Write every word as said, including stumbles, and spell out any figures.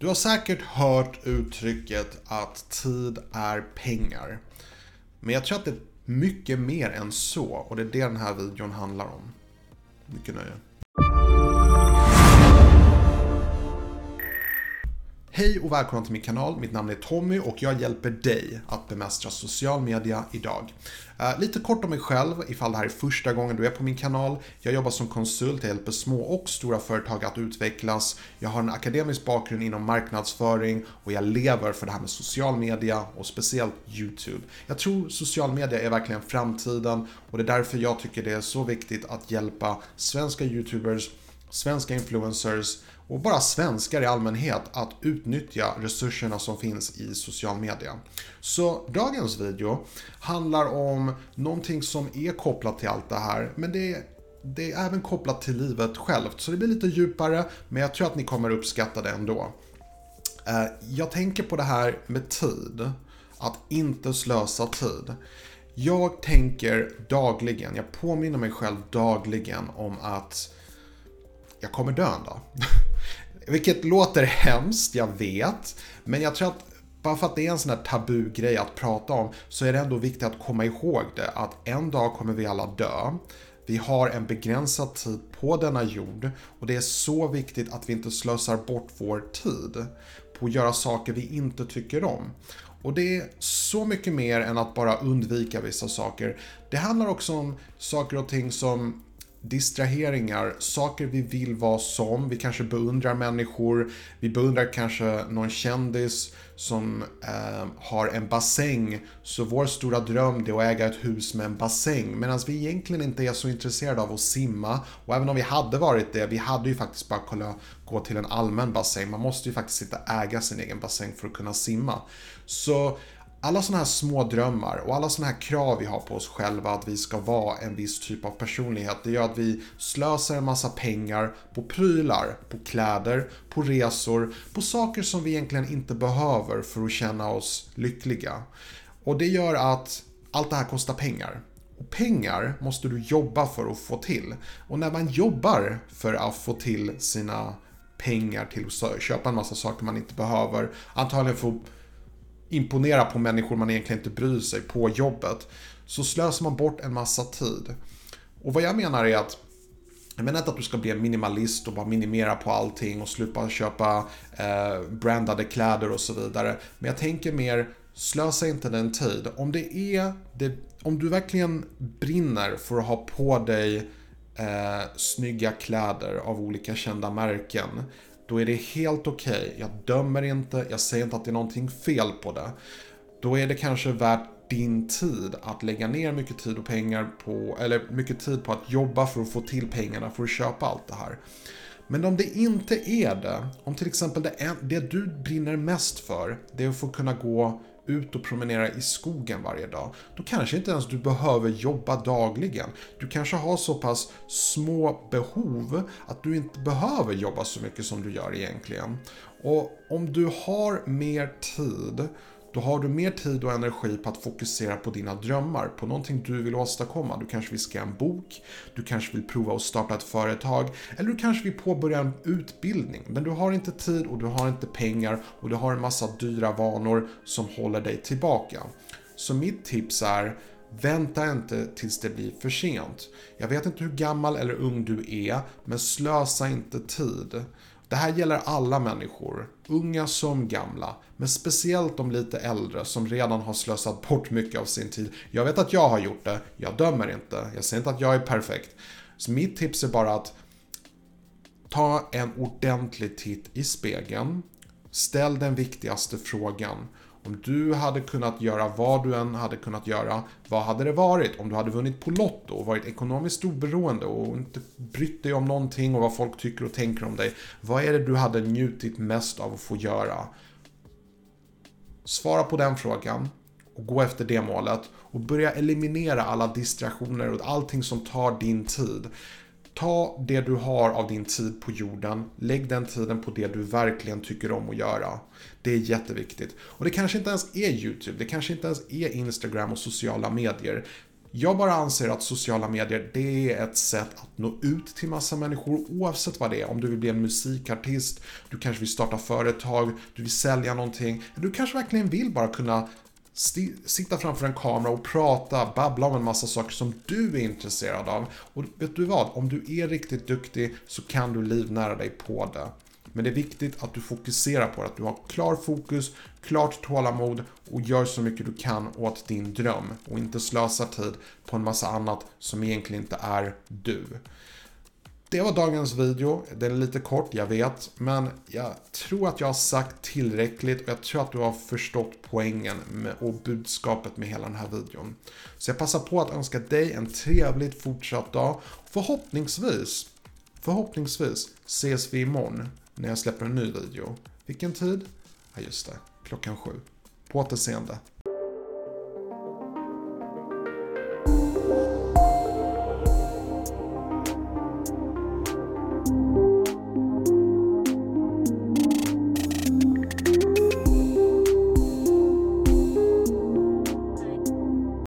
Du har säkert hört uttrycket att tid är pengar. Men jag tror att det är mycket mer än så, och det är det den här videon handlar om. Mycket nöje. Hej och välkomna till min kanal, mitt namn är Tommy och jag hjälper dig att bemästra social media idag. Eh, lite kort om mig själv ifall det här är första gången du är på min kanal. Jag jobbar som konsult, jag hjälper små och stora företag att utvecklas. Jag har en akademisk bakgrund inom marknadsföring och jag lever för det här med social media och speciellt YouTube. Jag tror social media är verkligen framtiden och det är därför jag tycker det är så viktigt att hjälpa svenska YouTubers, svenska influencers och bara svenskar i allmänhet att utnyttja resurserna som finns i social media. Så dagens video handlar om någonting som är kopplat till allt det här, men det är, det är även kopplat till livet självt. Så det blir lite djupare, men jag tror att ni kommer uppskatta det ändå. Jag tänker på det här med tid, att inte slösa tid. Jag tänker dagligen, jag påminner mig själv dagligen om att jag kommer dö en dag. Vilket låter hemskt, jag vet. Men jag tror att bara för att det är en sån här tabugrej att prata om så är det ändå viktigt att komma ihåg det. Att en dag kommer vi alla dö. Vi har en begränsad tid på denna jord. Och det är så viktigt att vi inte slösar bort vår tid på att göra saker vi inte tycker om. Och det är så mycket mer än att bara undvika vissa saker. Det handlar också om saker och ting som distraheringar, saker vi vill vara som, vi kanske beundrar människor, vi beundrar kanske någon kändis som eh, har en bassäng, så vår stora dröm är att äga ett hus med en bassäng, medan vi egentligen inte är så intresserade av att simma, och även om vi hade varit det, vi hade ju faktiskt bara kunnat gå till en allmän bassäng, man måste ju faktiskt inte äga sin egen bassäng för att kunna simma. Så alla såna här små drömmar och alla såna här krav vi har på oss själva att vi ska vara en viss typ av personlighet, det gör att vi slösar en massa pengar på prylar, på kläder, på resor, på saker som vi egentligen inte behöver för att känna oss lyckliga. Och det gör att allt det här kostar pengar. Och pengar måste du jobba för att få till. Och när man jobbar för att få till sina pengar till att köpa en massa saker man inte behöver, antagligen för imponera på människor man egentligen inte bryr sig på jobbet, så slösar man bort en massa tid. Och vad jag menar är att jag menar inte att du ska bli en minimalist och bara minimera på allting och sluta köpa eh, brandade kläder och så vidare, men jag tänker mer, slösa inte den tid. Om det är det, om du verkligen brinner för att ha på dig eh, snygga kläder av olika kända märken, då är det helt okej. Jag dömer inte, jag säger inte att det är någonting fel på det. Då är det kanske värt din tid att lägga ner mycket tid och pengar på, eller mycket tid på att jobba för att få till pengarna för att köpa allt det här. Men om det inte är det, om till exempel det, det du brinner mest för, det är att få kunna gå ut och promenera i skogen varje dag, då kanske inte ens du behöver jobba dagligen. Du kanske har så pass små behov att du inte behöver jobba så mycket som du gör egentligen. Och om du har mer tid, då har du mer tid och energi på att fokusera på dina drömmar, på någonting du vill åstadkomma. Du kanske vill skriva en bok, du kanske vill prova att starta ett företag, eller du kanske vill påbörja en utbildning. Men du har inte tid och du har inte pengar och du har en massa dyra vanor som håller dig tillbaka. Så mitt tips är, vänta inte tills det blir för sent. Jag vet inte hur gammal eller ung du är, men slösa inte tid. Det här gäller alla människor, unga som gamla, men speciellt de lite äldre som redan har slösat bort mycket av sin tid. Jag vet att jag har gjort det, jag dömer inte, jag säger inte att jag är perfekt. Så mitt tips är bara att ta en ordentlig titt i spegeln, ställ den viktigaste frågan. Om du hade kunnat göra vad du än hade kunnat göra, vad hade det varit? Om du hade vunnit på Lotto och varit ekonomiskt oberoende och inte brytt dig om någonting och vad folk tycker och tänker om dig, vad är det du hade njutit mest av att få göra? Svara på den frågan och gå efter det målet och börja eliminera alla distraktioner och allting som tar din tid. Ta det du har av din tid på jorden, lägg den tiden på det du verkligen tycker om att göra. Det är jätteviktigt. Och det kanske inte ens är YouTube, det kanske inte ens är Instagram och sociala medier. Jag bara anser att sociala medier, det är ett sätt att nå ut till massa människor oavsett vad det är. Om du vill bli en musikartist, du kanske vill starta företag, du vill sälja någonting. Du kanske verkligen vill bara kunna sti- sitta framför en kamera och prata, babbla om en massa saker som du är intresserad av. Och vet du vad, om du är riktigt duktig så kan du livnära dig på det. Men det är viktigt att du fokuserar på det, att du har klar fokus, klart tålamod och gör så mycket du kan åt din dröm. Och inte slösa tid på en massa annat som egentligen inte är du. Det var dagens video, den är lite kort, jag vet. Men jag tror att jag har sagt tillräckligt och jag tror att du har förstått poängen och budskapet med hela den här videon. Så jag passar på att önska dig en trevligt fortsatt dag. Förhoppningsvis, förhoppningsvis ses vi imorgon. När jag släpper en ny video. Vilken tid? Ja just det, klockan sju. På återseende.